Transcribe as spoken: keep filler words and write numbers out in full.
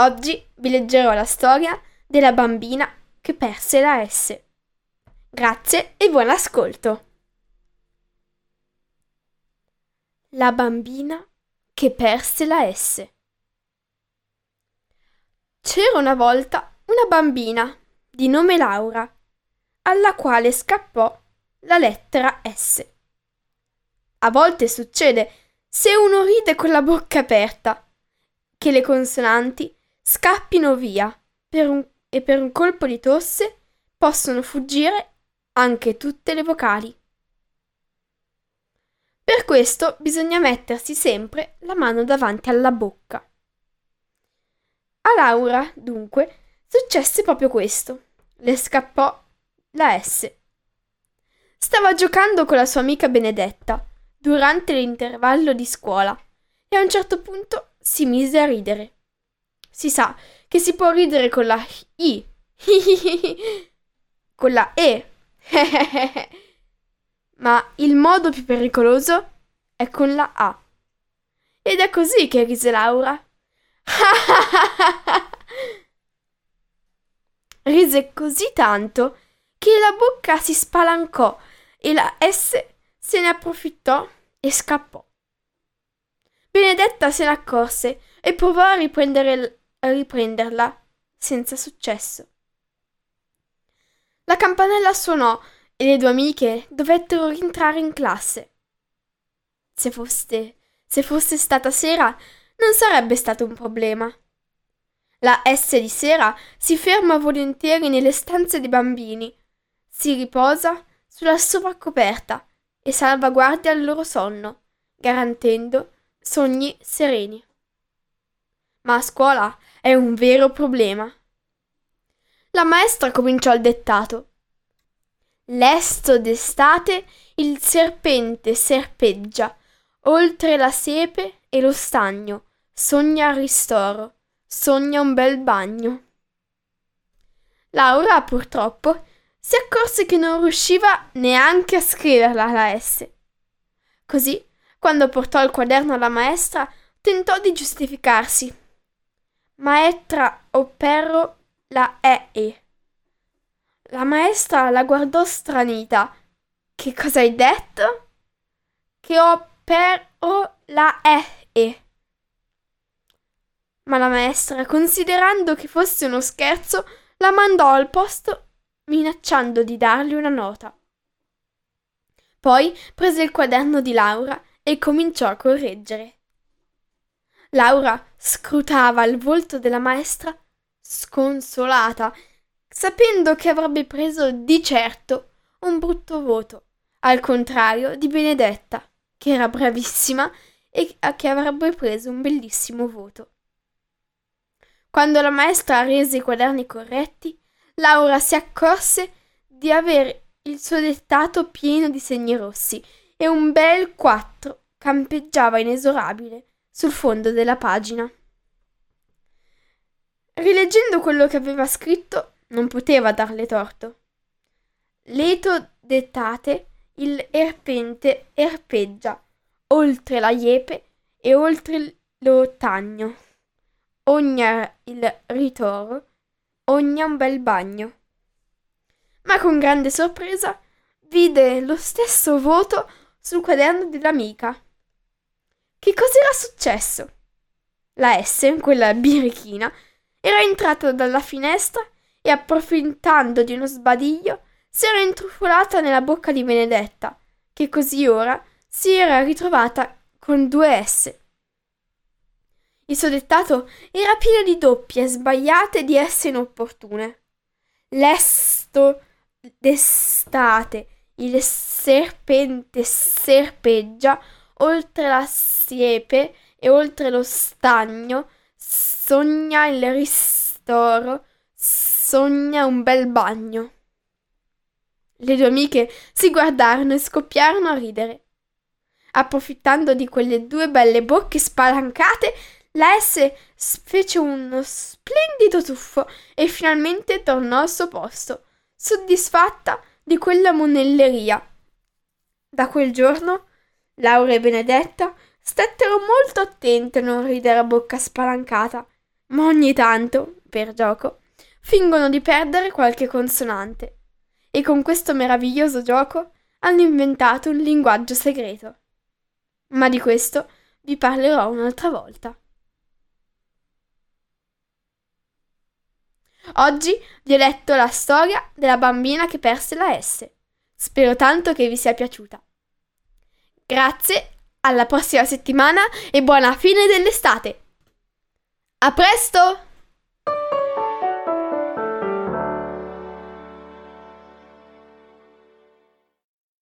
Oggi vi leggerò la storia della bambina che perse la S. Grazie e buon ascolto! La bambina che perse la S. C'era una volta una bambina di nome Laura, alla quale scappò la lettera S. A volte succede, se uno ride con la bocca aperta, che le consonanti scappino via per un, e per un colpo di tosse possono fuggire anche tutte le vocali. Per questo bisogna mettersi sempre la mano davanti alla bocca. A Laura, dunque, successe proprio questo. Le scappò la S. Stava giocando con la sua amica Benedetta durante l'intervallo di scuola e a un certo punto si mise a ridere. Si sa che si può ridere con la I, con la E, ma il modo più pericoloso è con la A. Ed è così che rise Laura. Rise così tanto che la bocca si spalancò e la S se ne approfittò e scappò. Benedetta se ne accorse e provò a riprendere l- a riprenderla senza successo. La campanella suonò e le due amiche dovettero rientrare in classe. Se fosse, se fosse stata sera non sarebbe stato un problema. La S di sera si ferma volentieri nelle stanze dei bambini, si riposa sulla sovracoperta e salvaguardia il loro sonno, garantendo sogni sereni. Ma a scuola è un vero problema. La maestra cominciò il dettato. Lesto d'estate il serpente serpeggia, oltre la siepe e lo stagno, sogna il ristoro, sogna un bel bagno. Laura, purtroppo, si accorse che non riusciva neanche a scriverla la S. Così, quando portò il quaderno alla maestra, tentò di giustificarsi. Maestra, o perro la E E. La maestra la guardò stranita. Che cosa hai detto? Che ho perro la E E. Ma la maestra, considerando che fosse uno scherzo, la mandò al posto minacciando di dargli una nota. Poi prese il quaderno di Laura e cominciò a correggere. Laura scrutava il volto della maestra sconsolata, sapendo che avrebbe preso di certo un brutto voto, al contrario di Benedetta, che era bravissima e che avrebbe preso un bellissimo voto. Quando la maestra rese i quaderni corretti, Laura si accorse di avere il suo dettato pieno di segni rossi e un bel quattro campeggiava inesorabile sul fondo della pagina. Rileggendo quello che aveva scritto, non poteva darle torto. Leto d'estate il serpente serpeggia, oltre la siepe e oltre lo stagno. Ogna il ristoro, ogna un bel bagno. Ma con grande sorpresa vide lo stesso voto sul quaderno dell'amica. Che cos'era successo? La S, quella birichina, Era entrato dalla finestra e, approfittando di uno sbadiglio, si era intrufolata nella bocca di Benedetta, che così ora si era ritrovata con due S. Il suo dettato era pieno di doppie, sbagliate, di S inopportune. Lesto, d'estate, il serpente serpeggia, oltre la siepe e oltre lo stagno, sogna il ristoro, sogna un bel bagno. Le due amiche si guardarono e scoppiarono a ridere. Approfittando di quelle due belle bocche spalancate, la S fece uno splendido tuffo e finalmente tornò al suo posto, soddisfatta di quella monelleria. Da quel giorno Laura e Benedetta stettero molto attente a non ridere a bocca spalancata, ma ogni tanto, per gioco, fingono di perdere qualche consonante. E con questo meraviglioso gioco hanno inventato un linguaggio segreto. Ma di questo vi parlerò un'altra volta. Oggi vi ho letto la storia della bambina che perse la S. Spero tanto che vi sia piaciuta. Grazie, alla prossima settimana e buona fine dell'estate! A presto!